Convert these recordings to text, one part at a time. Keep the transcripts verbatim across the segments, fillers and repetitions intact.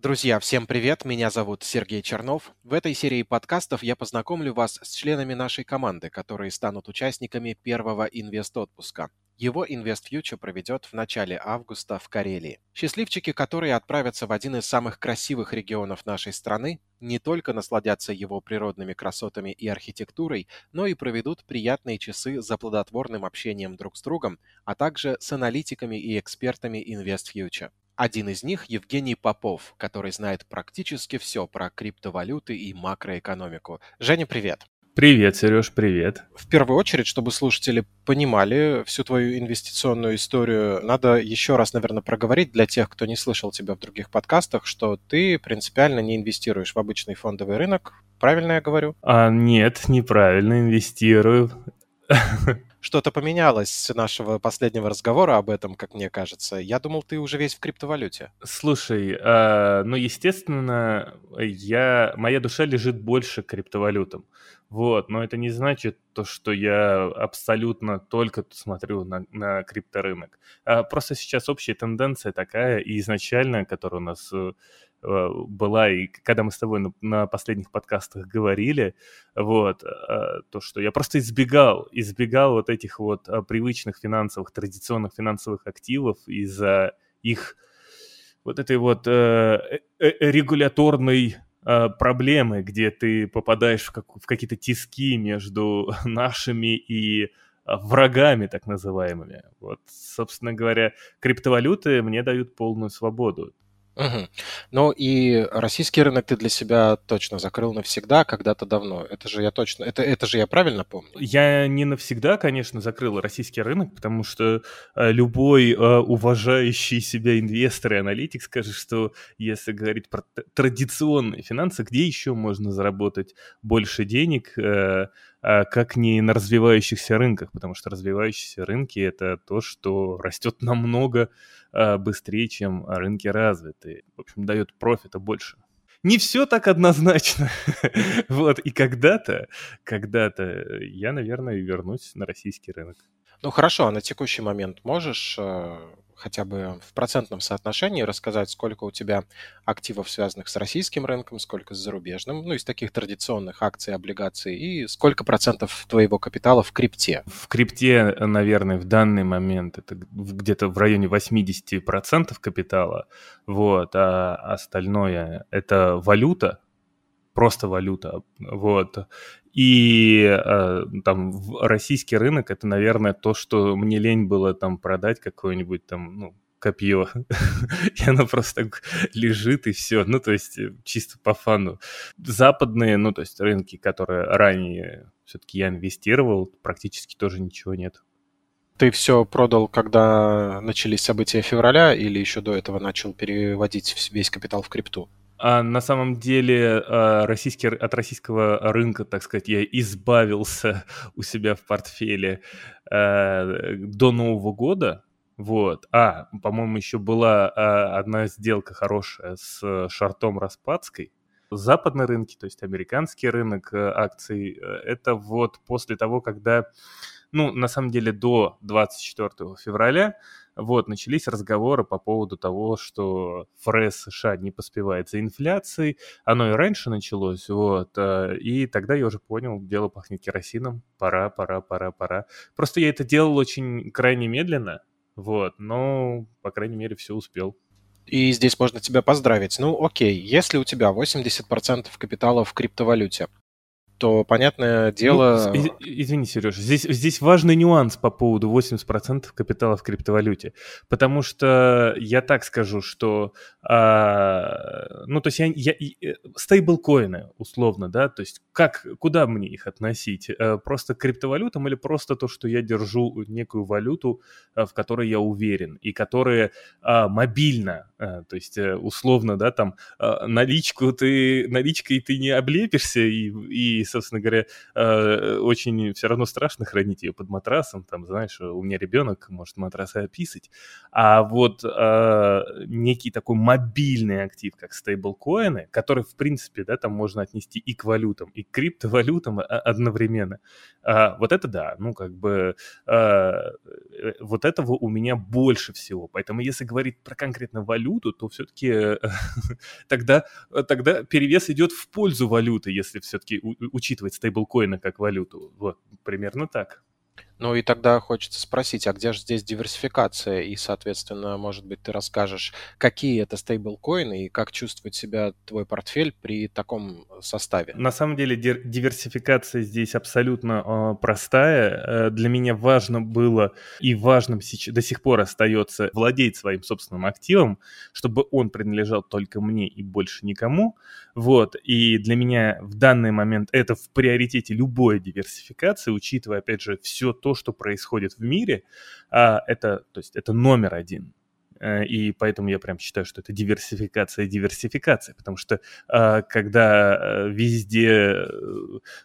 Друзья, всем привет! Меня зовут Сергей Чернов. В этой серии подкастов я познакомлю вас с членами нашей команды, которые станут участниками первого инвест-отпуска. Его InvestFuture проведет в начале августа в Карелии. Счастливчики, которые отправятся в один из самых красивых регионов нашей страны, не только насладятся его природными красотами и архитектурой, но и проведут приятные часы за плодотворным общением друг с другом, а также с аналитиками и экспертами InvestFuture. Один из них – Евгений Попов, который знает практически все про криптовалюты и макроэкономику. Женя, привет! Привет, Сереж, привет. В первую очередь, чтобы слушатели понимали всю твою инвестиционную историю, надо еще раз, наверное, проговорить для тех, кто не слышал тебя в других подкастах, что ты принципиально не инвестируешь в обычный фондовый рынок. Правильно я говорю? А, нет, неправильно инвестирую. Что-то поменялось с нашего последнего разговора об этом, как мне кажется. Я думал, ты уже весь в криптовалюте. Слушай, э, ну, естественно, я, моя душа лежит больше к криптовалютам. Вот, но это не значит то, что я абсолютно только смотрю на, на крипторынок. А просто сейчас общая тенденция такая, и изначально, которая у нас э, была, и когда мы с тобой на, на последних подкастах говорили, вот, э, то, что я просто избегал, избегал вот этих вот привычных финансовых, традиционных финансовых активов из-за их вот этой вот э, э, регуляторной... проблемы, где ты попадаешь в, как, в какие-то тиски между нашими и врагами, так называемыми. Вот, собственно говоря, криптовалюты мне дают полную свободу. Угу. Ну и российский рынок ты для себя точно закрыл навсегда, когда-то давно. Это же я точно, это, это же я правильно помню? Я не навсегда, конечно, закрыл российский рынок, потому что любой уважающий себя инвестор и аналитик скажет, что если говорить про традиционные финансы, где еще можно заработать больше денег, как не на развивающихся рынках, потому что развивающиеся рынки — это то, что растет намного быстрее, чем рынки развитые. В общем, дает профита больше. Не все так однозначно. Вот, и когда-то, когда-то я, наверное, вернусь на российский рынок. Ну хорошо, а на текущий момент можешь хотя бы в процентном соотношении рассказать, сколько у тебя активов, связанных с российским рынком, сколько с зарубежным, ну, из таких традиционных акций, облигаций, и сколько процентов твоего капитала в крипте? В крипте, наверное, в данный момент это где-то в районе восемьдесят процентов капитала, вот, а остальное — это валюта, просто валюта, вот. И э, там российский рынок — это, наверное, то, что мне лень было там продать какое-нибудь там, ну, копье, и оно просто так лежит, и все, ну, то есть чисто по фану. Западные, ну, то есть рынки, которые ранее все-таки я инвестировал, практически тоже ничего нет. Ты все продал, когда начались события февраля, или еще до этого начал переводить весь капитал в крипту? А на самом деле российский, от российского рынка, так сказать, я избавился у себя в портфеле э, до Нового года. Вот. А, по-моему, еще была э, одна сделка хорошая с шортом Распадской. Западные рынки, то есть американский рынок э, акций, э, это вот после того, когда, ну, на самом деле до двадцать четвёртого февраля, вот, начались разговоры по поводу того, что ФРС США не поспевает за инфляцией. Оно и раньше началось, вот. И тогда я уже понял, дело пахнет керосином. Пора, пора, пора, пора. Просто я это делал очень крайне медленно, вот. Но, по крайней мере, все успел. И здесь можно тебя поздравить. Ну, окей, если у тебя восемьдесят процентов капитала в криптовалюте, то, понятное дело... Ну, извини, Сереж, здесь, здесь важный нюанс по поводу восемьдесят процентов капитала в криптовалюте, потому что я так скажу, что... А, ну, то есть я... я стейблкоины, условно, да, то есть как, куда мне их относить? Просто к криптовалютам или просто то, что я держу некую валюту, в которой я уверен, и которая а, мобильна, а, то есть условно, да, там наличку ты, наличкой ты не облепишься и, и собственно говоря, очень все равно страшно хранить ее под матрасом, там, знаешь, у меня ребенок может матрасы описать, а вот некий такой мобильный актив, как стейблкоины, который, в принципе, да, там можно отнести и к валютам, и к криптовалютам одновременно, вот это да, ну, как бы, вот этого у меня больше всего, поэтому если говорить про конкретно валюту, то все-таки тогда, тогда перевес идет в пользу валюты, если все-таки у, учитывать стейблкоины как валюту. Вот, примерно так. Ну и тогда хочется спросить, а где же здесь диверсификация? И, соответственно, может быть, ты расскажешь, какие это стейблкоины и как чувствует себя твой портфель при таком составе? На самом деле диверсификация здесь абсолютно простая. Для меня важно было и важным до сих пор остается владеть своим собственным активом, чтобы он принадлежал только мне и больше никому. Вот. И для меня в данный момент это в приоритете любой диверсификации, учитывая, опять же, все то, то, что происходит в мире, это, то есть это номер один. И поэтому я прям считаю, что это диверсификация диверсификация, потому что когда везде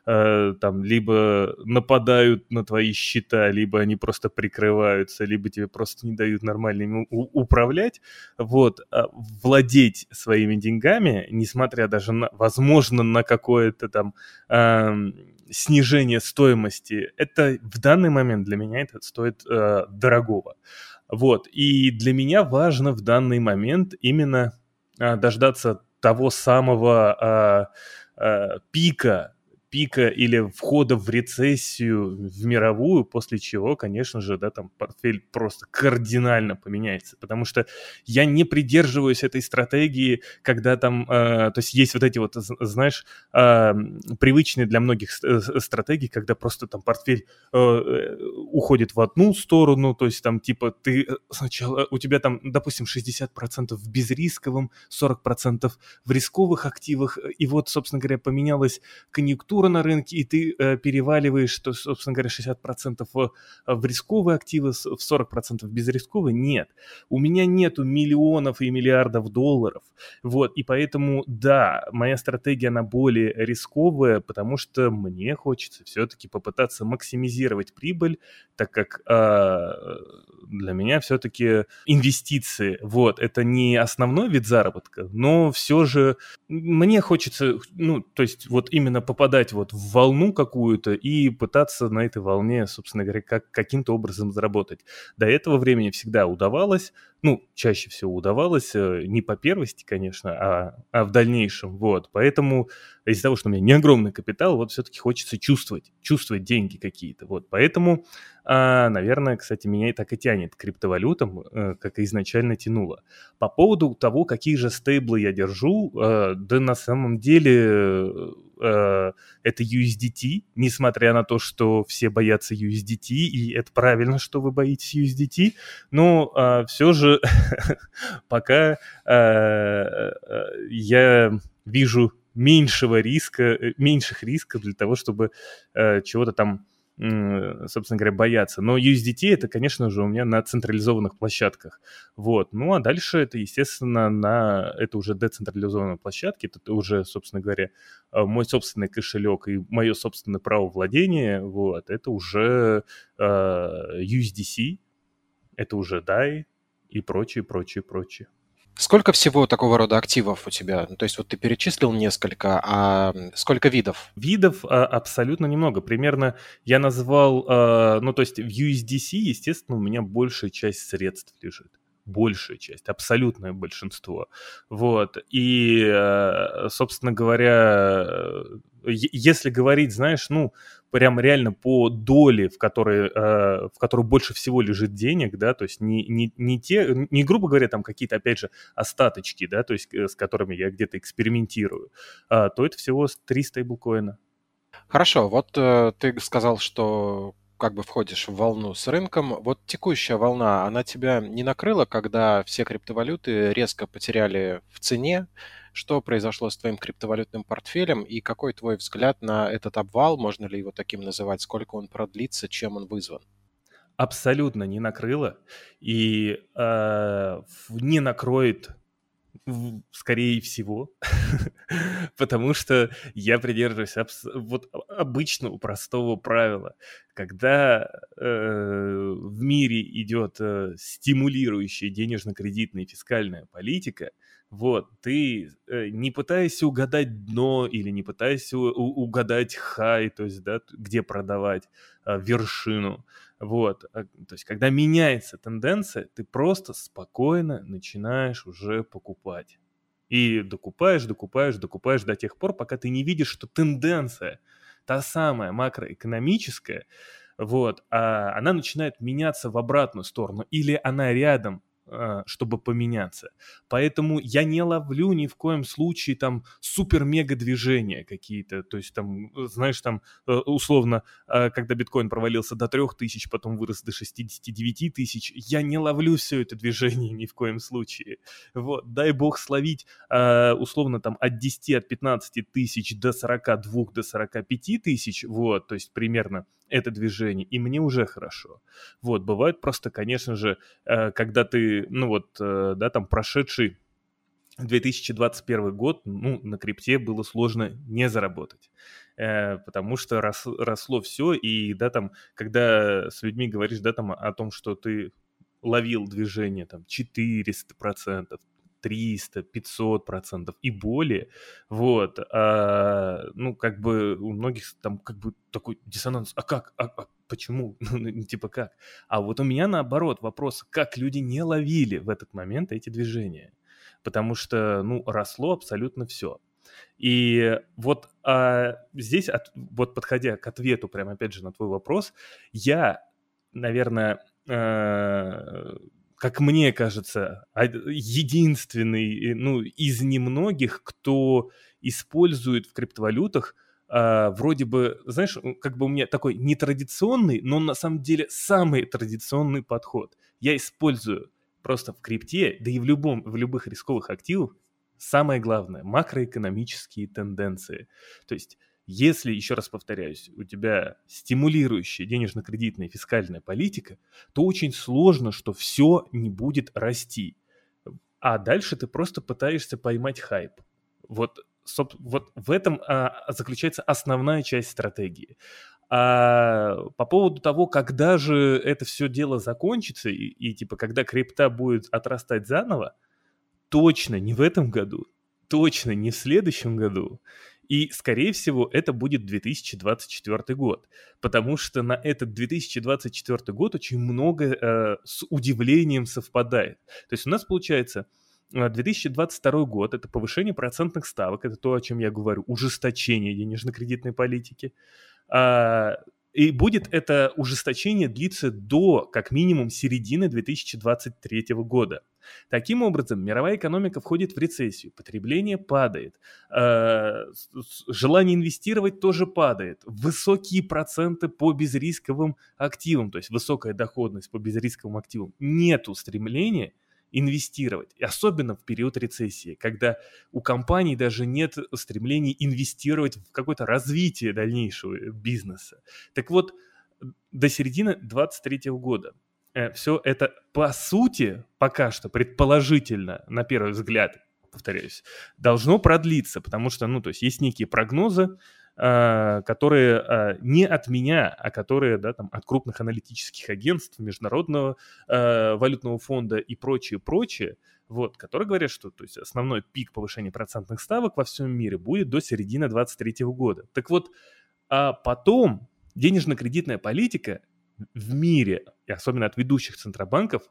там либо нападают на твои счета, либо они просто прикрываются, либо тебе просто не дают нормально им управлять, вот, владеть своими деньгами, несмотря даже на, возможно, на какое-то там снижение стоимости, это в данный момент для меня это стоит дорогого. Вот, и для меня важно в данный момент именно а, дождаться того самого а, а, пика, пика или входа в рецессию в мировую, после чего, конечно же, да, там портфель просто кардинально поменяется, потому что я не придерживаюсь этой стратегии, когда там, э, то есть есть вот эти вот, знаешь, э, привычные для многих стратегии, когда просто там портфель э, уходит в одну сторону, то есть там типа ты сначала, у тебя там, допустим, шестьдесят процентов в безрисковом, сорок процентов в рисковых активах, и вот, собственно говоря, поменялась конъюнктура на рынке, и ты э, переваливаешь, что, собственно говоря, шестьдесят процентов в, в рисковые активы, в сорок процентов безрисковые. Нет. У меня нету миллионов и миллиардов долларов. Вот. И поэтому, да, моя стратегия, она более рисковая, потому что мне хочется все-таки попытаться максимизировать прибыль, так как э, для меня все-таки инвестиции, вот, это не основной вид заработка, но все же мне хочется, ну, то есть вот именно попадать вот в волну какую-то и пытаться на этой волне, собственно говоря, как, каким-то образом заработать. До этого времени всегда удавалось, ну, чаще всего удавалось, не по первости, конечно, а, а в дальнейшем, вот. Поэтому из-за того, что у меня не огромный капитал, вот все-таки хочется чувствовать, чувствовать деньги какие-то, вот. Поэтому, а, наверное, кстати, меня и так и тянет к криптовалютам, как и изначально тянуло. По поводу того, какие же стейблы я держу, да на самом деле... это ю эс ди ти, несмотря на то, что все боятся ю эс ди ти, и это правильно, что вы боитесь ю эс ди ти, но а, все же пока а, я вижу меньшего риска, меньших рисков для того, чтобы а, чего-то там, собственно говоря, бояться. Но ю эс ди ти это, конечно же, у меня на централизованных площадках. Вот. Ну, а дальше это, естественно, на... это уже децентрализованные площадки. Это уже, собственно говоря, мой собственный кошелек и мое собственное право владения. Вот. Это уже э, ю эс ди си, это уже дай и прочее, прочее, прочее. Сколько всего такого рода активов у тебя? То есть вот ты перечислил несколько, а сколько видов? Видов а, абсолютно немного. Примерно я назвал, а, ну то есть в ю эс ди си, естественно, у меня большая часть средств лежит. Большая часть, абсолютное большинство. Вот. И, собственно говоря, если говорить, знаешь, ну, прям реально по доле, в которой, в которой больше всего лежит денег, да, то есть не, не, не те, не, грубо говоря, там какие-то, опять же, остаточки, да, то есть с которыми я где-то экспериментирую, то это всего три стейблкоина. Хорошо, вот ты сказал, что... как бы входишь в волну с рынком. Вот текущая волна, она тебя не накрыла, когда все криптовалюты резко потеряли в цене? Что произошло с твоим криптовалютным портфелем и какой твой взгляд на этот обвал, можно ли его таким называть, сколько он продлится, чем он вызван? Абсолютно не накрыло и э, не накроет скорее всего, потому что я придерживаюсь абс- вот обычного простого правила. Когда э, в мире идет э, стимулирующая денежно-кредитная и фискальная политика, вот, ты э, не пытайся угадать дно или не пытайся у- угадать хай, то есть, да, где продавать э, вершину. Вот, то есть, когда меняется тенденция, ты просто спокойно начинаешь уже покупать. И докупаешь, докупаешь, докупаешь до тех пор, пока ты не видишь, что тенденция, та самая макроэкономическая, вот, а она начинает меняться в обратную сторону, или она рядом, чтобы поменяться. Поэтому я не ловлю ни в коем случае там супер-мега движения какие-то, то есть там, знаешь, там условно, когда биткоин провалился до трех тысяч, потом вырос до шестидесяти девяти тысяч, я не ловлю все это движение ни в коем случае. Вот, дай бог словить условно там от десяти, от пятнадцати тысяч до сорока двух, до сорока пяти тысяч, вот, то есть примерно это движение, и мне уже хорошо. Вот, бывает просто, конечно же, когда ты, ну вот, да, там, прошедший две тысячи двадцать первый год, ну, на крипте было сложно не заработать, потому что рос, росло все, и, да, там, когда с людьми говоришь, да, там, о том, что ты ловил движение, там, четыреста процентов, триста, пятьсот процентов и более, вот, а, ну, как бы у многих там как бы такой диссонанс, а как, а, а почему, ну, типа как, а вот у меня наоборот вопрос, как люди не ловили в этот момент эти движения, потому что, ну, росло абсолютно все. И вот а, здесь, от, вот подходя к ответу, прям опять же на твой вопрос, я, наверное, э- как мне кажется, единственный, ну, из немногих, кто использует в криптовалютах э, вроде бы, знаешь, как бы у меня такой нетрадиционный, но на самом деле самый традиционный подход. Я использую просто в крипте, да и в, любом, в любых рисковых активах, самое главное, макроэкономические тенденции. То есть, если, еще раз повторяюсь, у тебя стимулирующая денежно-кредитная и фискальная политика, то очень сложно, что все не будет расти. А дальше ты просто пытаешься поймать хайп. Вот, вот в этом а, заключается основная часть стратегии. А по поводу того, когда же это все дело закончится и, и типа когда крипта будет отрастать заново, точно не в этом году, точно не в следующем году. И, скорее всего, это будет две тысячи двадцать четвёртый год, потому что на этот две тысячи двадцать четвёртый год очень много э, с удивлением совпадает. То есть у нас получается две тысячи двадцать второй год – это повышение процентных ставок, это то, о чем я говорю, ужесточение денежно-кредитной политики. Э, и будет это ужесточение длиться до, как минимум, середины две тысячи двадцать третьего года. Таким образом, мировая экономика входит в рецессию, потребление падает, э, желание инвестировать тоже падает, высокие проценты по безрисковым активам, то есть высокая доходность по безрисковым активам, нету стремления инвестировать, особенно в период рецессии, когда у компаний даже нет стремления инвестировать в какое-то развитие дальнейшего бизнеса. Так вот, до середины двадцать третьего года все это, по сути, пока что предположительно, на первый взгляд, повторяюсь, должно продлиться, потому что, ну, то есть есть некие прогнозы, которые не от меня, а которые, да, там, от крупных аналитических агентств, Международного валютного фонда и прочее, прочее, вот, которые говорят, что, то есть, основной пик повышения процентных ставок во всем мире будет до середины двадцать третьего года. Так вот, а потом денежно-кредитная политика в мире, и особенно от ведущих центробанков,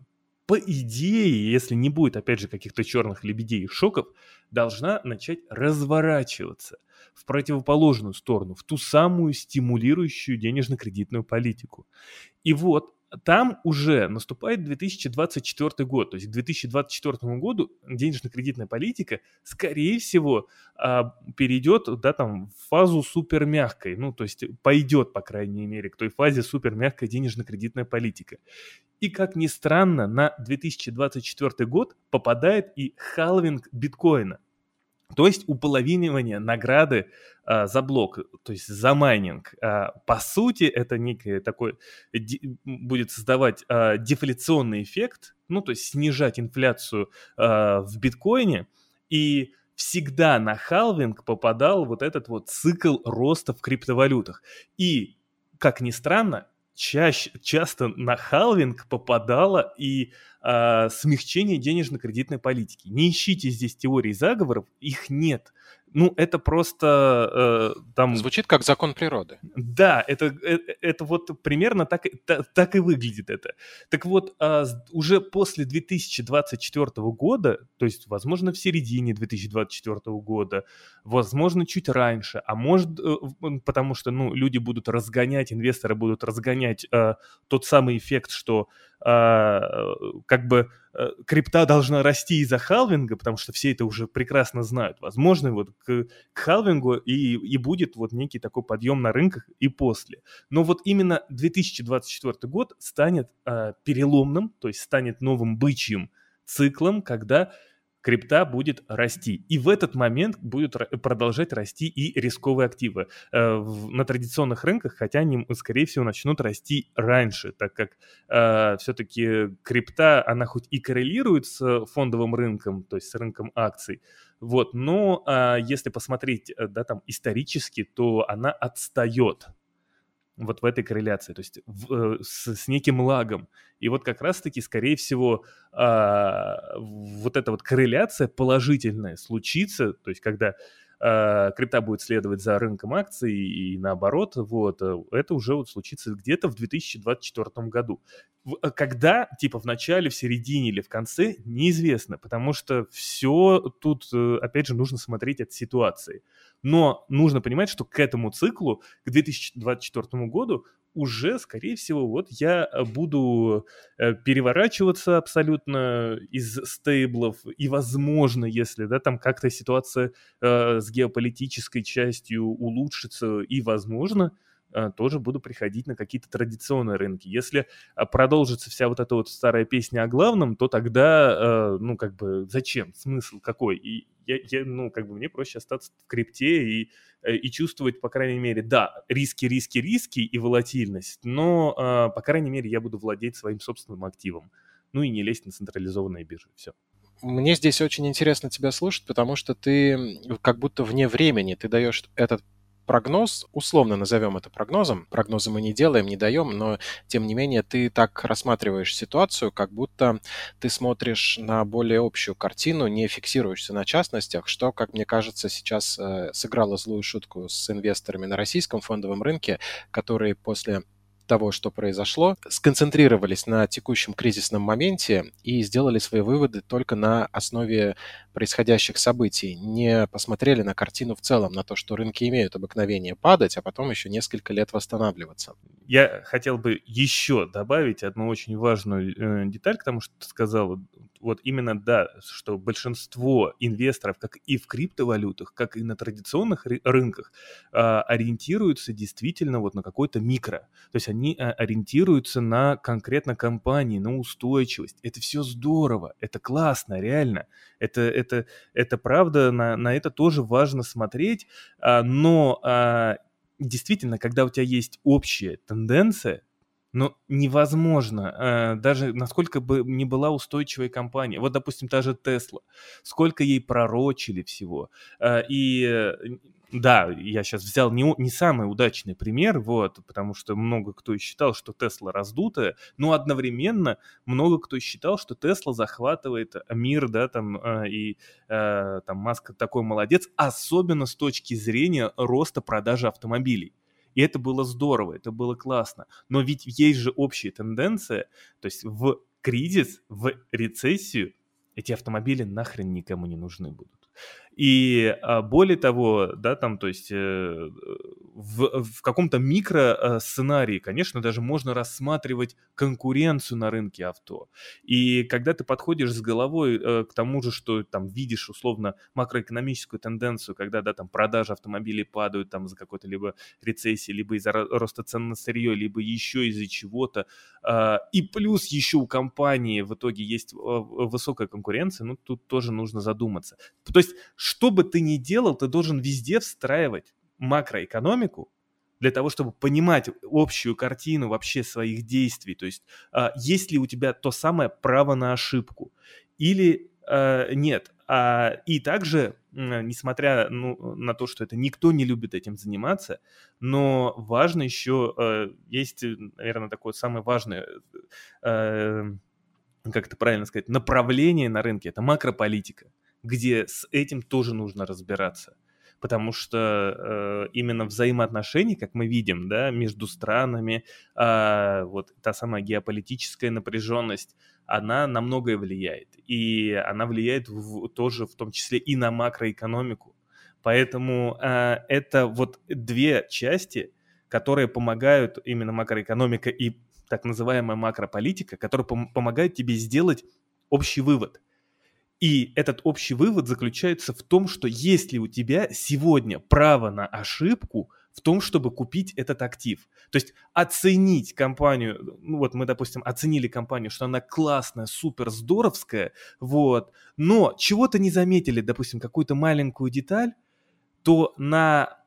по идее, если не будет, опять же, каких-то черных лебедей и шоков, должна начать разворачиваться в противоположную сторону, в ту самую стимулирующую денежно-кредитную политику. И вот там уже наступает две тысячи двадцать четвёртый год, то есть к две тысячи двадцать четвёртому году денежно-кредитная политика, скорее всего, перейдет, да, там, в фазу супермягкой, ну, то есть пойдет, по крайней мере, к той фазе супермягкая денежно-кредитная политика. И, как ни странно, на две тысячи двадцать четвёртый год попадает и халвинг биткоина, то есть уполовинивание награды а, за блок, то есть за майнинг. А, по сути, это некое такое, ди, будет создавать а, дефляционный эффект, ну, то есть снижать инфляцию а, в биткоине, И всегда на халвинг попадал вот этот вот цикл роста в криптовалютах. И, как ни странно, чаще, часто на халвинг попадало и э, смягчение денежно-кредитной политики. Не ищите здесь теорий заговоров, их нет. Ну, это просто... Э, там... Звучит как закон природы. Да, это, это, это вот примерно так, та, так и выглядит это. Так вот, э, уже после две тысячи двадцать четвёртого года, то есть, возможно, в середине две тысячи двадцать четвёртого года, возможно, чуть раньше, а может, э, потому что, ну, люди будут разгонять, инвесторы будут разгонять э, тот самый эффект, что э, как бы... крипта должна расти из-за халвинга, потому что все это уже прекрасно знают. Возможно, вот к, к халвингу и, и будет вот некий такой подъем на рынках и после. Но вот именно две тысячи двадцать четвёртый год станет э, переломным, то есть станет новым бычьим циклом, когда крипта будет расти. И в этот момент будут продолжать расти и рисковые активы э, в, на традиционных рынках, хотя они, скорее всего, начнут расти раньше, так как э, все-таки крипта, она хоть и коррелирует с фондовым рынком, то есть с рынком акций, вот, но э, если посмотреть да, там, исторически, то она отстает вот в этой корреляции, то есть в, с, с неким лагом. И вот как раз-таки, скорее всего, э, вот эта вот корреляция положительная случится, то есть когда э, крипта будет следовать за рынком акций и наоборот, вот, это уже вот случится где-то в две тысячи двадцать четвёртом году. Когда, типа в начале, в середине или в конце, неизвестно, потому что все тут, опять же, нужно смотреть от ситуации. Но нужно понимать, что к этому циклу, к две тысячи двадцать четвёртому году, уже, скорее всего, вот я буду переворачиваться абсолютно из стейблов. И, возможно, если да, там как-то ситуация э, с геополитической частью улучшится, и, возможно, э, тоже буду приходить на какие-то традиционные рынки. Если продолжится вся вот эта вот старая песня о главном, то тогда, э, ну, как бы, зачем? Смысл какой? И Я, я, ну, как бы мне проще остаться в крипте и, и чувствовать, по крайней мере, да, риски, риски, риски и волатильность, но, э, по крайней мере, я буду владеть своим собственным активом, ну и не лезть на централизованные биржи, все. Мне здесь очень интересно тебя слушать, потому что ты как будто вне времени, ты даешь этот прогноз, условно назовем это прогнозом, прогнозы мы не делаем, не даем, но тем не менее ты так рассматриваешь ситуацию, как будто ты смотришь на более общую картину, не фиксируешься на частностях, что, как мне кажется, сейчас сыграло злую шутку с инвесторами на российском фондовом рынке, которые после того, что произошло, сконцентрировались на текущем кризисном моменте и сделали свои выводы только на основе происходящих событий, не посмотрели на картину в целом, на то, что рынки имеют обыкновение падать, а потом еще несколько лет восстанавливаться. Я хотел бы еще добавить одну очень важную деталь к тому, что ты сказал. Вот именно, да, что большинство инвесторов, как и в криптовалютах, как и на традиционных рынках, ориентируются действительно вот на какой-то микро. То есть они ориентируются на конкретно компании, на устойчивость. Это все здорово, это классно, реально. Это, это, это правда, на, на это тоже важно смотреть, но действительно, когда у тебя есть общая тенденция, но невозможно, даже насколько бы ни была устойчивая компания. Вот, допустим, та же Tesla. Сколько ей пророчили всего. И да, я сейчас взял не, не самый удачный пример, вот, потому что много кто считал, что Tesla раздутая, но одновременно много кто считал, что Tesla захватывает мир, да, там, и там Маск такой молодец, особенно с точки зрения роста продажи автомобилей. И это было здорово, это было классно. Но ведь есть же общая тенденция, то есть в кризис, в рецессию эти автомобили нахрен никому не нужны будут. И более того, да, там, то есть в, в каком-то микросценарии, конечно, даже можно рассматривать конкуренцию на рынке авто. И когда ты подходишь с головой к тому же, что там видишь условно макроэкономическую тенденцию, когда, да, там продажи автомобилей падают там из-за какой-то либо рецессии, либо из-за роста цен на сырье, либо еще из-за чего-то, и плюс еще у компании в итоге есть высокая конкуренция, ну, тут тоже нужно задуматься. То есть что бы ты ни делал, ты должен везде встраивать макроэкономику для того, чтобы понимать общую картину вообще своих действий. То есть есть ли у тебя то самое право на ошибку или нет. И также, несмотря ну, на то, что это никто не любит этим заниматься, но важно еще, есть, наверное, такое самое важное, как это правильно сказать, направление на рынке – это макрополитика, где с этим тоже нужно разбираться. Потому что э, именно взаимоотношения, как мы видим, да, между странами, э, вот та самая геополитическая напряженность, она на многое влияет. И она влияет в, тоже в том числе и на макроэкономику. Поэтому э, это вот две части, которые помогают, именно макроэкономика и так называемая макрополитика, которые пом- помогают тебе сделать общий вывод. И этот общий вывод заключается в том, что есть ли у тебя сегодня право на ошибку в том, чтобы купить этот актив. То есть оценить компанию, ну вот мы, допустим, оценили компанию, что она классная, супер, здоровская, вот, но чего-то не заметили, допустим, какую-то маленькую деталь, то на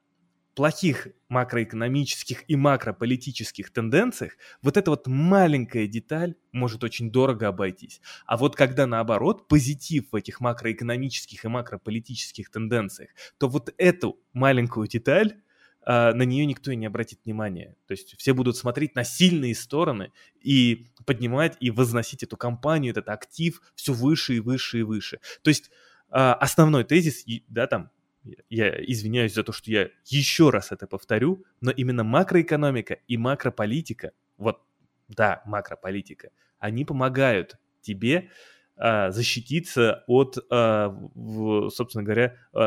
плохих макроэкономических и макрополитических тенденциях вот эта вот маленькая деталь может очень дорого обойтись. А вот когда, наоборот, позитив в этих макроэкономических и макрополитических тенденциях, то вот эту маленькую деталь, э, на нее никто и не обратит внимания. То есть все будут смотреть на сильные стороны и поднимать, и возносить эту компанию, этот актив все выше и выше и выше. То есть э, основной тезис, да, там, я извиняюсь за то, что я еще раз это повторю, но именно макроэкономика и макрополитика, вот, да, макрополитика, они помогают тебе э, защититься от, э, в, собственно говоря, э,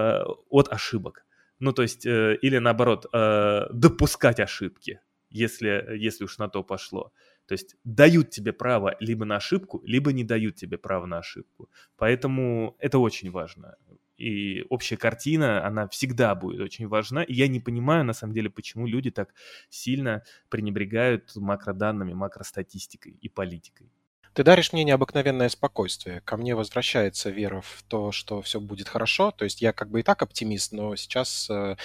от ошибок. Ну, то есть, э, или наоборот, э, допускать ошибки, если, если уж на то пошло. То есть дают тебе право либо на ошибку, либо не дают тебе право на ошибку. Поэтому это очень важно. И общая картина, она всегда будет очень важна. И я не понимаю, на самом деле, почему люди так сильно пренебрегают макроданными, макростатистикой и политикой. Ты даришь мне необыкновенное спокойствие. Ко мне возвращается вера в то, что все будет хорошо. То есть я как бы и так оптимист, но сейчас э,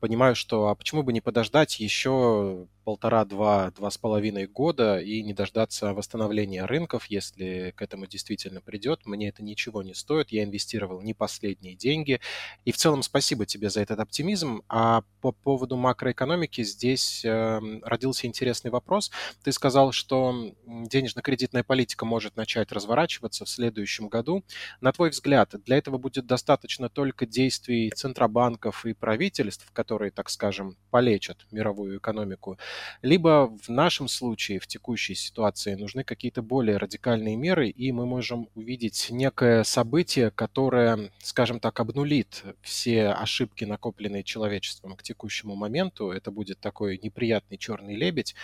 понимаю, что а почему бы не подождать еще полтора-два, два с половиной года и не дождаться восстановления рынков, если к этому действительно придет. Мне это ничего не стоит. Я инвестировал не последние деньги. И в целом спасибо тебе за этот оптимизм. А по поводу макроэкономики здесь э, родился интересный вопрос. Ты сказал, что денежно-кредитная политика может начать разворачиваться в следующем году. На твой взгляд, для этого будет достаточно только действий центробанков и правительств, которые, так скажем, полечат мировую экономику, либо в нашем случае, в текущей ситуации, нужны какие-то более радикальные меры, и мы можем увидеть некое событие, которое, скажем так, обнулит все ошибки, накопленные человечеством к текущему моменту. Это будет такой неприятный черный лебедь.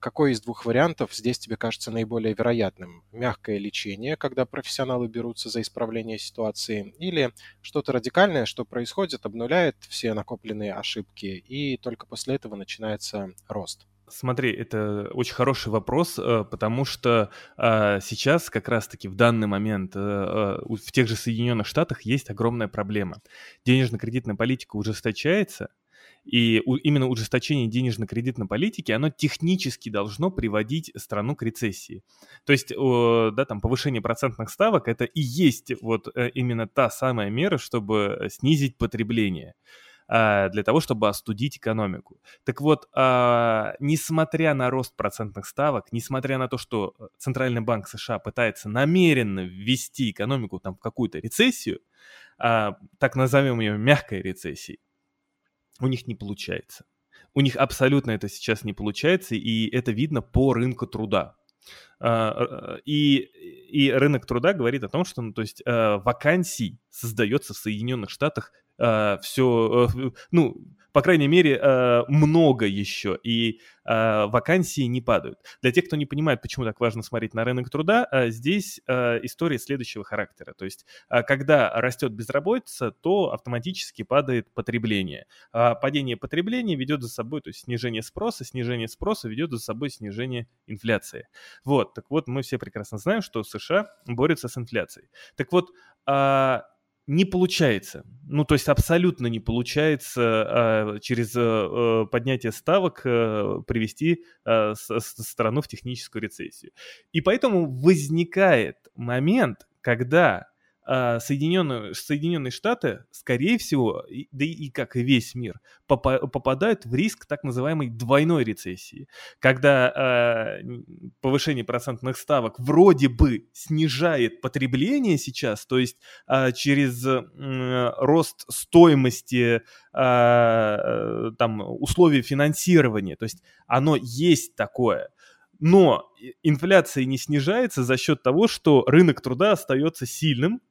Какой из двух вариантов здесь тебе кажется наиболее вероятным? Мягкое лечение, когда профессионалы берутся за исправление ситуации, или что-то радикальное, что происходит, обнуляет все накопленные ошибки, и только после этого начинается рост? Смотри, это очень хороший вопрос, потому что сейчас как раз-таки в данный момент в тех же Соединенных Штатах есть огромная проблема. Денежно-кредитная политика ужесточается, и именно ужесточение денежно-кредитной политики, оно технически должно приводить страну к рецессии. То есть, да, там повышение процентных ставок – это и есть вот именно та самая мера, чтобы снизить потребление, для того, чтобы остудить экономику. Так вот, несмотря на рост процентных ставок, несмотря на то, что Центральный банк США пытается намеренно ввести экономику там в какую-то рецессию, так назовем ее мягкой рецессией, у них не получается. У них абсолютно это сейчас не получается, и это видно по рынку труда. И, и рынок труда говорит о том, что, ну, то есть, вакансий создается в Соединенных Штатах все, ну, по крайней мере, много еще, и вакансии не падают. Для тех, кто не понимает, почему так важно смотреть на рынок труда, здесь история следующего характера. То есть, когда растет безработица, то автоматически падает потребление. Падение потребления ведет за собой, то есть снижение спроса, снижение спроса ведет за собой снижение инфляции. Вот, так вот, мы все прекрасно знаем, что США борются с инфляцией. Так вот, не получается, ну то есть абсолютно не получается э, через э, поднятие ставок э, привести э, с, с страну в техническую рецессию. И поэтому возникает момент, когда э, Соединенные, Соединенные Штаты, скорее всего, да и как и весь мир, попадают в риск так называемой двойной рецессии, когда э, повышение процентных ставок вроде бы снижает потребление сейчас, то есть э, через э, рост стоимости э, там, условий финансирования, то есть оно есть такое. Но инфляция не снижается за счет того, что рынок труда остается сильным,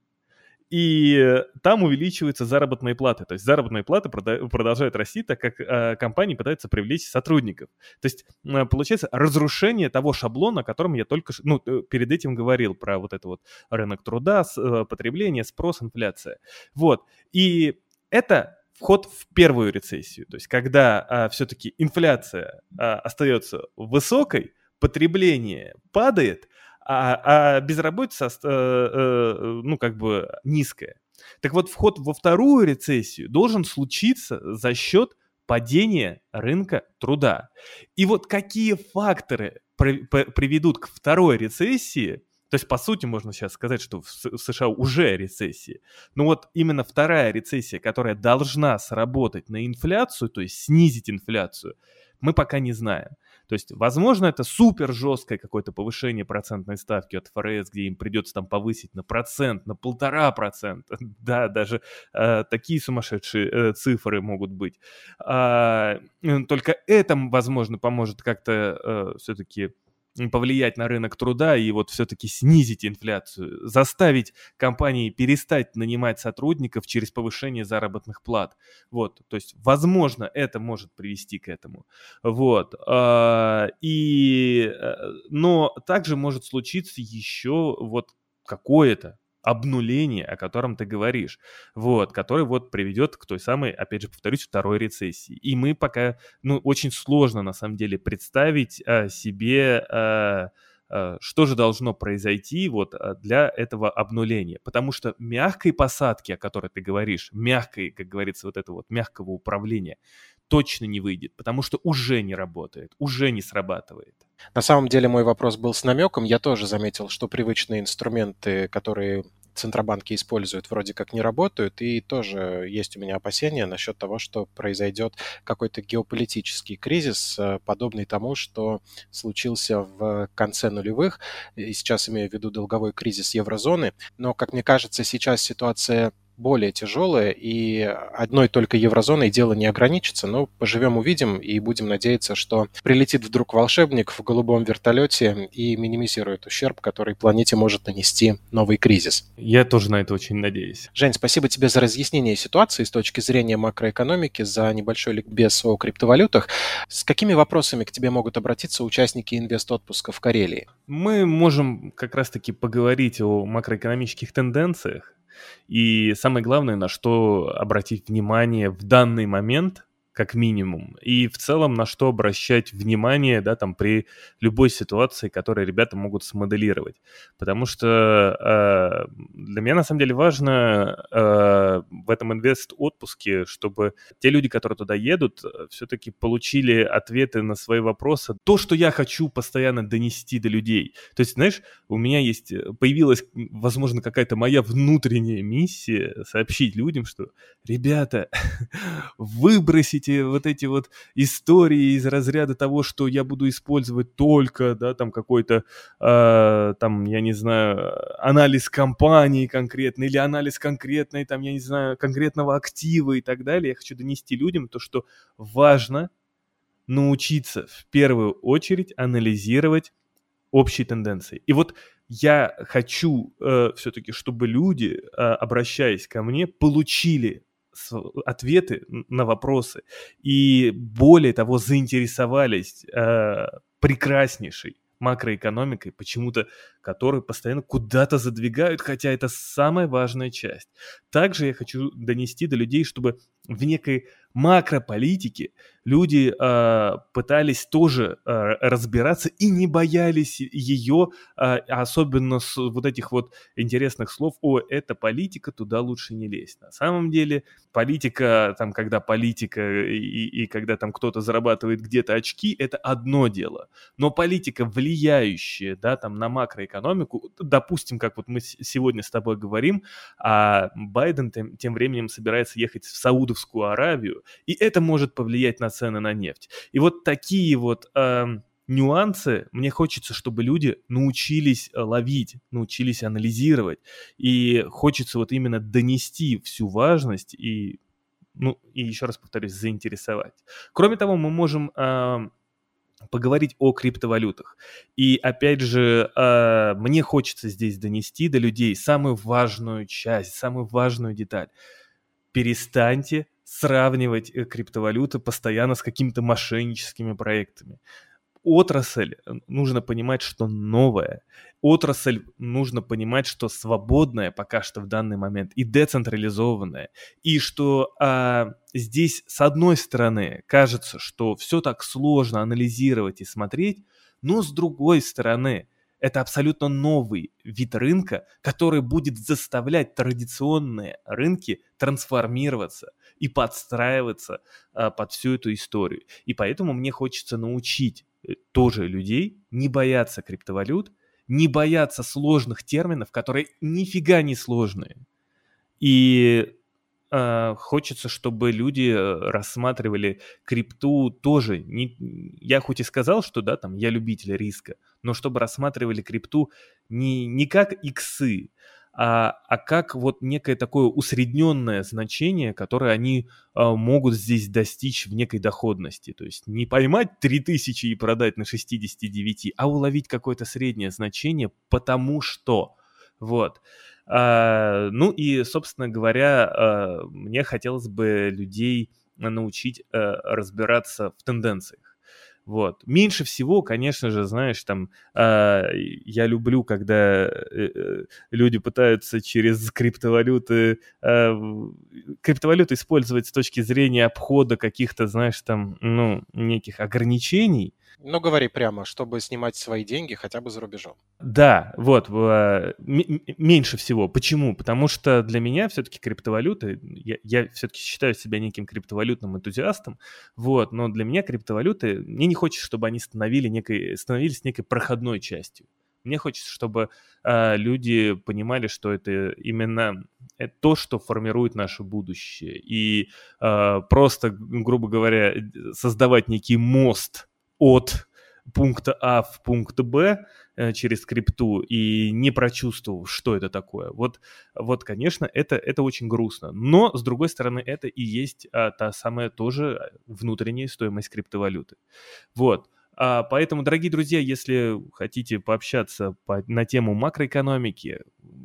и там увеличиваются заработные платы. То есть заработные платы прода- продолжают расти, так как э, компании пытаются привлечь сотрудников. То есть э, получается разрушение того шаблона, о котором я только ш... ну, перед этим говорил, про вот это вот рынок труда, с, э, потребление, спрос, инфляция. Вот. И это... вход в первую рецессию, то есть когда а, все-таки инфляция а, остается высокой, потребление падает, а, а безработица, а, а, ну, как бы низкая. Так вот, вход во вторую рецессию должен случиться за счет падения рынка труда. И вот какие факторы при, при, приведут к второй рецессии? То есть, по сути, можно сейчас сказать, что в США уже рецессия. Но вот именно вторая рецессия, которая должна сработать на инфляцию, то есть снизить инфляцию, мы пока не знаем. То есть, возможно, это супер жесткое какое-то повышение процентной ставки от ФРС, где им придется там повысить на процент, на полтора процента. Да, даже э, такие сумасшедшие э, цифры могут быть. А, только это, возможно, поможет как-то э, все-таки... повлиять на рынок труда и вот все-таки снизить инфляцию, заставить компании перестать нанимать сотрудников через повышение заработных плат. Вот, то есть, возможно, это может привести к этому. Вот, и, но также может случиться еще вот какое-то обнуление, о котором ты говоришь, вот, который вот приведет к той самой, опять же, повторюсь, второй рецессии. И мы пока, ну, очень сложно, на самом деле, представить а, себе, а, а, что же должно произойти вот для этого обнуления. Потому что мягкой посадки, о которой ты говоришь, мягкой, как говорится, вот этого вот мягкого управления, точно не выйдет, потому что уже не работает, уже не срабатывает. На самом деле мой вопрос был с намеком. Я тоже заметил, что привычные инструменты, которые центробанки используют, вроде как не работают, и тоже есть у меня опасения насчет того, что произойдет какой-то геополитический кризис, подобный тому, что случился в конце нулевых, и сейчас имею в виду долговой кризис еврозоны. Но, как мне кажется, сейчас ситуация более тяжелые, и одной только еврозоной дело не ограничится, но поживем, увидим, и будем надеяться, что прилетит вдруг волшебник в голубом вертолете и минимизирует ущерб, который планете может нанести новый кризис. Я тоже на это очень надеюсь. Жень, спасибо тебе за разъяснение ситуации с точки зрения макроэкономики, за небольшой ликбез о криптовалютах. С какими вопросами к тебе могут обратиться участники инвест-отпуска в Карелии? Мы можем как раз-таки поговорить о макроэкономических тенденциях, и самое главное, на что обратить внимание в данный момент, как минимум, и в целом на что обращать внимание, да, там, при любой ситуации, которую ребята могут смоделировать. Потому что э, для меня на самом деле важно э, в этом инвест-отпуске, чтобы те люди, которые туда едут, все-таки получили ответы на свои вопросы. То, что я хочу постоянно донести до людей. То есть, знаешь, у меня есть, появилась, возможно, какая-то моя внутренняя миссия сообщить людям, что, ребята, выбросите вот эти вот истории из разряда того, что я буду использовать только, да, там какой-то, э, там, я не знаю, анализ компании конкретно или анализ конкретной, там, я не знаю, конкретного актива и так далее. Я хочу донести людям то, что важно научиться в первую очередь анализировать общие тенденции. И вот я хочу э, все-таки, чтобы люди, э, обращаясь ко мне, получили ответы на вопросы и, более того, заинтересовались э, прекраснейшей макроэкономикой, почему-то которую постоянно куда-то задвигают, хотя это самая важная часть. Также я хочу донести до людей, чтобы в некой макрополитики, люди э, пытались тоже э, разбираться и не боялись ее, э, особенно с вот этих вот интересных слов: «О, это политика, туда лучше не лезть». На самом деле политика, там, когда политика и, и когда там кто-то зарабатывает где-то очки, это одно дело. Но политика, влияющая, да, там, на макроэкономику, допустим, как вот мы с- сегодня с тобой говорим, а Байден тем, тем временем собирается ехать в Саудовскую Аравию, и это может повлиять на цены на нефть. И вот такие вот э, нюансы мне хочется, чтобы люди научились ловить, научились анализировать. И хочется вот именно донести всю важность и, ну, и еще раз повторюсь, заинтересовать. Кроме того, мы можем э, поговорить о криптовалютах. И опять же, э, мне хочется здесь донести до людей самую важную часть, самую важную деталь. Перестаньте сравнивать криптовалюты постоянно с какими-то мошенническими проектами. Отрасль нужно понимать, что новая. Отрасль нужно понимать, что свободная пока что в данный момент и децентрализованная. И что а, здесь, с одной стороны, кажется, что все так сложно анализировать и смотреть, но с другой стороны, это абсолютно новый вид рынка, который будет заставлять традиционные рынки трансформироваться и подстраиваться а, под всю эту историю. И поэтому мне хочется научить тоже людей не бояться криптовалют, не бояться сложных терминов, которые нифига не сложные. И а, хочется, чтобы люди рассматривали крипту тоже. Не, я хоть и сказал, что да, там я любитель риска, но чтобы рассматривали крипту не, не как иксы, а, а как вот некое такое усредненное значение, которое они а, могут здесь достичь в некой доходности. То есть не поймать три тысячи и продать на шестьдесят девять, а уловить какое-то среднее значение, потому что... Вот. А, ну и, собственно говоря, а, мне хотелось бы людей научить а, разбираться в тенденциях. Вот. Меньше всего, конечно же, знаешь, там, э, я люблю, когда э, люди пытаются через криптовалюты, э, криптовалюты использовать с точки зрения обхода каких-то, знаешь, там, ну, неких ограничений. Ну, говори прямо, чтобы снимать свои деньги хотя бы за рубежом. Да, вот, э, м- меньше всего. Почему? Потому что для меня все-таки криптовалюты, я, я все-таки считаю себя неким криптовалютным энтузиастом, вот, но для меня криптовалюты, мне не хочется, чтобы они становились некой, становились некой проходной частью. Мне хочется, чтобы э, люди понимали, что это именно это то, что формирует наше будущее. И э, просто, грубо говоря, создавать некий мост от пункта А в пункт Б э, через крипту и не прочувствовав, что это такое. Вот, вот конечно, это, это очень грустно. Но, с другой стороны, это и есть а, та самая тоже внутренняя стоимость криптовалюты. Вот. А, поэтому, дорогие друзья, если хотите пообщаться по, на тему макроэкономики,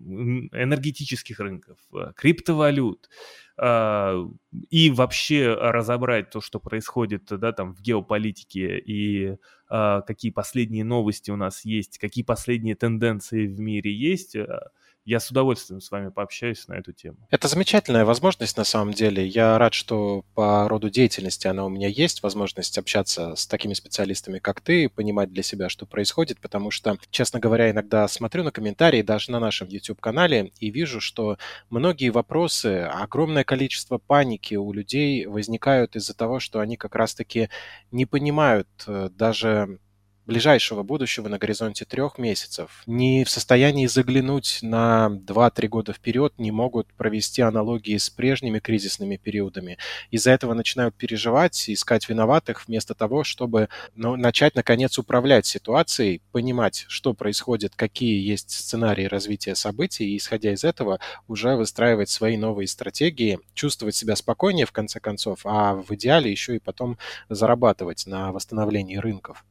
энергетических рынков, криптовалют, и вообще разобрать то, что происходит, да, там, в геополитике, и а, какие последние новости у нас есть, какие последние тенденции в мире есть, я с удовольствием с вами пообщаюсь на эту тему. Это замечательная возможность, на самом деле. Я рад, что по роду деятельности она у меня есть, возможность общаться с такими специалистами, как ты, понимать для себя, что происходит, потому что, честно говоря, иногда смотрю на комментарии, даже на нашем YouTube-канале, и вижу, что многие вопросы, огромное количество паники у людей возникают из-за того, что они как раз-таки не понимают даже ближайшего будущего на горизонте трех месяцев, не в состоянии заглянуть на два-три года вперед, не могут провести аналогии с прежними кризисными периодами. Из-за этого начинают переживать, искать виноватых, вместо того, чтобы ну, начать, наконец, управлять ситуацией, понимать, что происходит, какие есть сценарии развития событий, и, исходя из этого, уже выстраивать свои новые стратегии, чувствовать себя спокойнее, в конце концов, а в идеале еще и потом зарабатывать на восстановлении рынков.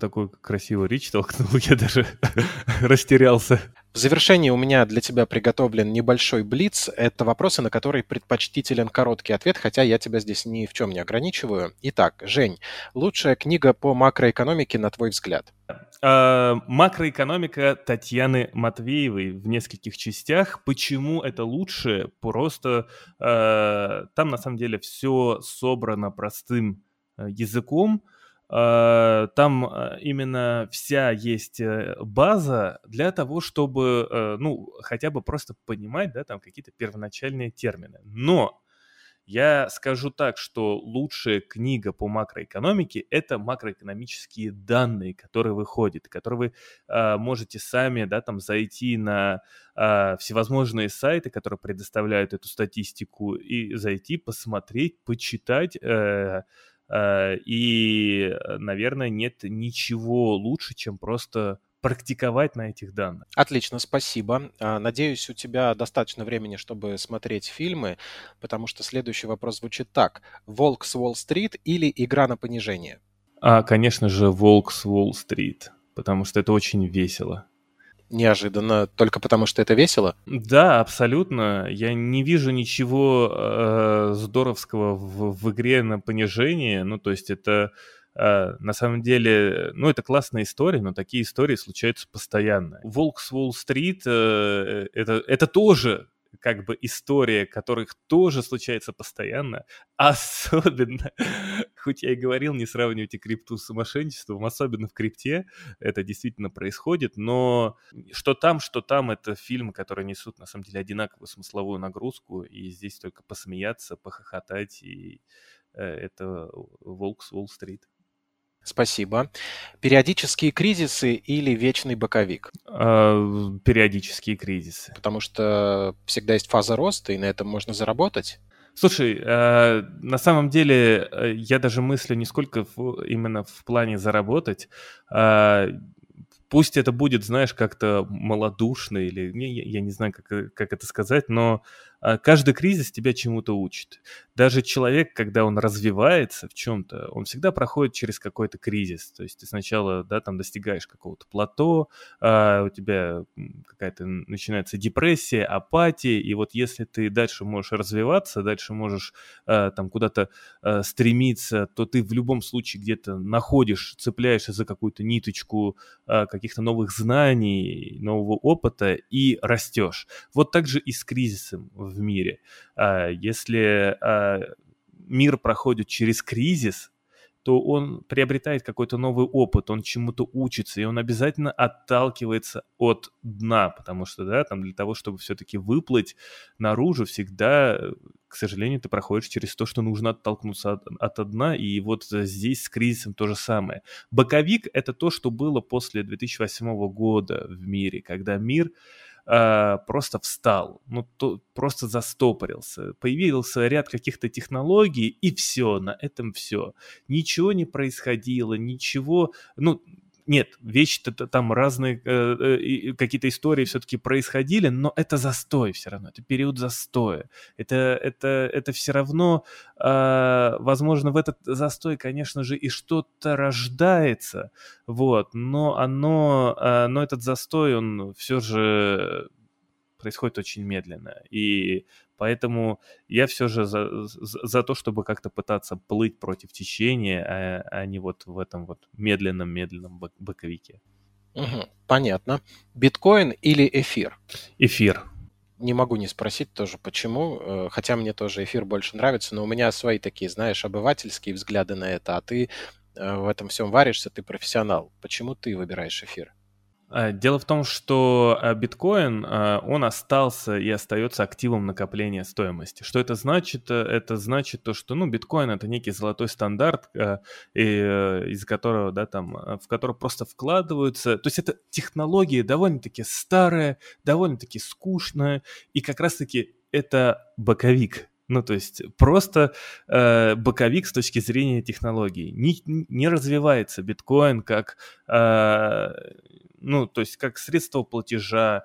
Такой красивый речь толкнул, я даже растерялся. В завершении у меня для тебя приготовлен небольшой блиц. Это вопросы, на которые предпочтителен короткий ответ, хотя я тебя здесь ни в чем не ограничиваю. Итак, Жень, лучшая книга по макроэкономике, на твой взгляд? Макроэкономика Татьяны Матвеевой в нескольких частях. Почему это лучше? Просто э, там на самом деле все собрано простым языком. Там именно вся есть база для того, чтобы, ну, хотя бы просто понимать, да, там какие-то первоначальные термины. Но я скажу так, что лучшая книга по макроэкономике — это макроэкономические данные, которые выходят, которые вы э, можете сами, да, там зайти на э, всевозможные сайты, которые предоставляют эту статистику, и зайти, посмотреть, почитать. Э, И, наверное, нет ничего лучше, чем просто практиковать на этих данных. Отлично, спасибо. Надеюсь, у тебя достаточно времени, чтобы смотреть фильмы, потому что следующий вопрос звучит так. «Волк с Уолл-стрит» или «Игра на понижение»? А, конечно же, «Волк с Уолл-стрит», потому что это очень весело. Неожиданно, только потому что это весело? Да, абсолютно. Я не вижу ничего э, здоровского в, в игре на понижение. Ну, то есть это э, на самом деле... Ну, это классная история, но такие истории случаются постоянно. «Волк с Уолл-стрит» э, это, это тоже... как бы история, которых тоже случается постоянно, особенно, хоть я и говорил, не сравнивайте крипту с мошенничеством, особенно в крипте это действительно происходит, но что там, что там, это фильмы, которые несут, на самом деле, одинаковую смысловую нагрузку, и здесь только посмеяться, похохотать, и это «Волк с Уолл-стрит». Спасибо. Периодические кризисы или вечный боковик? А, периодические кризисы. Потому что всегда есть фаза роста, и на этом можно заработать? Слушай, на самом деле я даже мыслю не сколько именно в плане заработать. Пусть это будет, знаешь, как-то малодушно, или я не знаю, как, как это сказать, но каждый кризис тебя чему-то учит. Даже человек, когда он развивается в чем-то, он всегда проходит через какой-то кризис. То есть ты сначала, да, там достигаешь какого-то плато, а у тебя какая-то начинается депрессия, апатия, и вот если ты дальше можешь развиваться, дальше можешь а, там куда-то а, стремиться, то ты в любом случае где-то находишь, цепляешься за какую-то ниточку, а, каких-то новых знаний, нового опыта и растешь. Вот так же и с кризисом в мире. Если мир проходит через кризис, то он приобретает какой-то новый опыт, он чему-то учится, и он обязательно отталкивается от дна, потому что, да, там для того, чтобы все-таки выплыть наружу, всегда, к сожалению, ты проходишь через то, что нужно оттолкнуться от, от дна, и вот здесь с кризисом то же самое. Боковик — это то, что было после две тысячи восьмого года в мире, когда мир просто встал, ну, то, просто застопорился. Появился ряд каких-то технологий, и все, на этом все. Ничего не происходило, ничего... Ну, нет, вещи-то там разные, э, какие-то истории все-таки происходили, но это застой все равно, это период застоя. Это, это, это все равно, э, возможно, в этот застой, конечно же, и что-то рождается, вот, но оно, э, но этот застой, он все же происходит очень медленно, и поэтому я все же за, за, за то, чтобы как-то пытаться плыть против течения, а, а не вот в этом вот медленном-медленном боковике. Угу, понятно. Биткоин или эфир? Эфир. Не могу не спросить тоже, почему, хотя мне тоже эфир больше нравится, но у меня свои такие, знаешь, обывательские взгляды на это, а ты в этом всем варишься, ты профессионал. Почему ты выбираешь эфир? Дело в том, что биткоин, он остался и остается активом накопления стоимости. Что это значит? Это значит то, что, ну, биткоин — это некий золотой стандарт, из которого, да, там, в который просто вкладываются. То есть это технологии довольно-таки старые, довольно-таки скучные, и как раз-таки это боковик. Ну, то есть просто э, боковик с точки зрения технологий. Не, не развивается биткоин как, э, ну, то есть как средство платежа.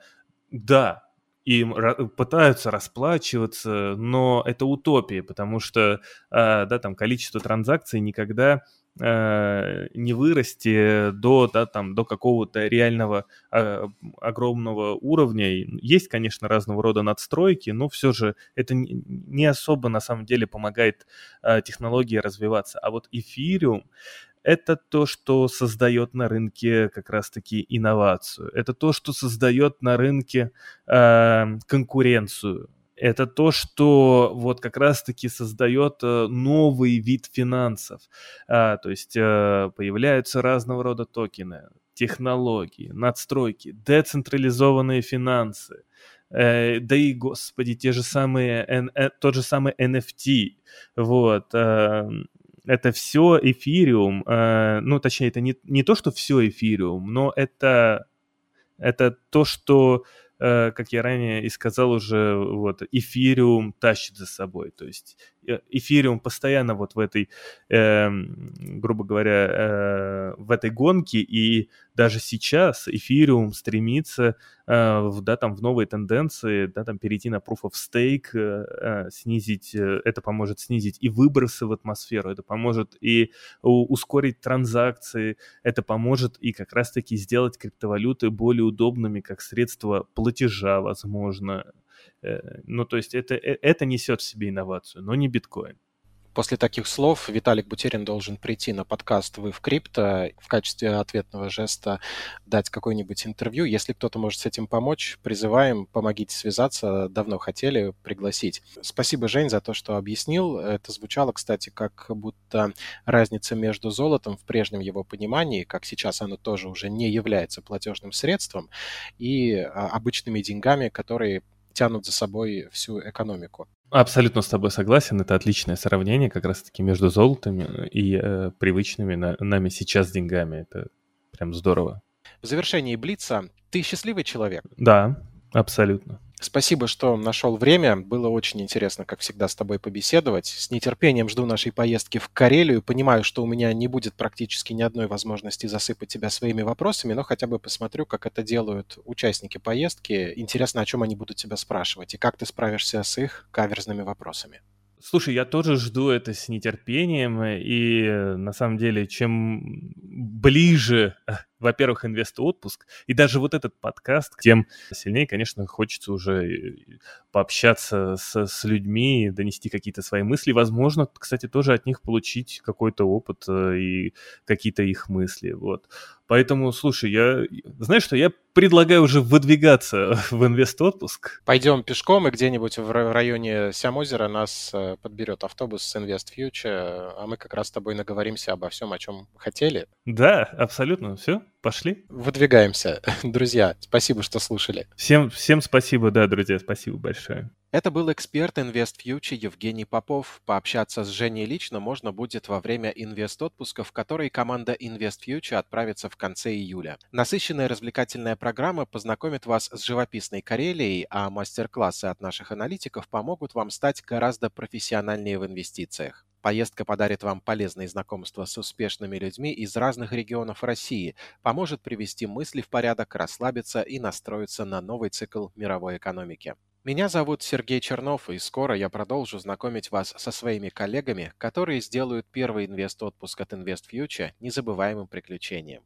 Да, им ra- пытаются расплачиваться, но это утопия, потому что э, да, там количество транзакций никогда э, не вырасти до, да, там, до какого-то реального э, огромного уровня. Есть, конечно, разного рода надстройки, но все же это не особо на самом деле помогает э, технологии развиваться. А вот эфириум — это то, что создает на рынке как раз-таки инновацию. Это то, что создает на рынке э, конкуренцию. Это то, что вот как раз-таки создает новый вид финансов. А, то есть э, появляются разного рода токены, технологии, надстройки, децентрализованные финансы. Э, да и, господи, те же самые, э, тот же самый эн эф ти. Вот, э, это все эфириум, э, ну, точнее, это не, не то, что все эфириум, но это, это то, что, э, как я ранее и сказал уже, вот, эфириум тащит за собой. То есть эфириум постоянно вот в этой, э, грубо говоря, э, в этой гонке, и даже сейчас эфириум стремится, э, в, да, там, в новые тенденции, да, там, перейти на proof of stake, э, э, снизить, э, это поможет снизить и выбросы в атмосферу, это поможет и у, ускорить транзакции, это поможет и как раз-таки сделать криптовалюты более удобными как средство платежа, возможно. Ну, то есть это, это несет в себе инновацию, но не биткоин. После таких слов Виталик Бутерин должен прийти на подкаст «Вы в крипто» в качестве ответного жеста дать какое-нибудь интервью. Если кто-то может с этим помочь, призываем, помогите связаться. Давно хотели пригласить. Спасибо, Жень, за то, что объяснил. Это звучало, кстати, как будто разница между золотом в прежнем его понимании, как сейчас оно тоже уже не является платежным средством, и обычными деньгами, которые тянут за собой всю экономику. Абсолютно с тобой согласен. Это отличное сравнение как раз-таки между золотом и э, привычными на, нами сейчас деньгами. Это прям здорово. В завершении блица. Ты счастливый человек? Да, абсолютно. Спасибо, что нашел время. Было очень интересно, как всегда, с тобой побеседовать. С нетерпением жду нашей поездки в Карелию. Понимаю, что у меня не будет практически ни одной возможности засыпать тебя своими вопросами, но хотя бы посмотрю, как это делают участники поездки. Интересно, о чем они будут тебя спрашивать и как ты справишься с их каверзными вопросами. Слушай, я тоже жду это с нетерпением, и на самом деле, чем ближе, во-первых, инвест-отпуск, и даже вот этот подкаст, тем сильнее, конечно, хочется уже пообщаться с, с людьми, донести какие-то свои мысли, возможно, кстати, тоже от них получить какой-то опыт и какие-то их мысли, вот. Поэтому, слушай, я, знаешь что, я предлагаю уже выдвигаться в инвест-отпуск. Пойдем пешком, и где-нибудь в районе Сямозера нас подберет автобус с InvestFuture, а мы как раз с тобой наговоримся обо всем, о чем хотели. Да, абсолютно. Все, пошли. Выдвигаемся. Друзья, спасибо, что слушали. Всем, всем спасибо, да, друзья, спасибо большое. Это был эксперт InvestFuture Евгений Попов. Пообщаться с Женей лично можно будет во время инвест-отпусков, в которые команда InvestFuture отправится в конце июля. Насыщенная развлекательная программа познакомит вас с живописной Карелией, а мастер-классы от наших аналитиков помогут вам стать гораздо профессиональнее в инвестициях. Поездка подарит вам полезные знакомства с успешными людьми из разных регионов России, поможет привести мысли в порядок, расслабиться и настроиться на новый цикл мировой экономики. Меня зовут Сергей Чернов, и скоро я продолжу знакомить вас со своими коллегами, которые сделают первый инвест-отпуск от InvestFuture незабываемым приключением.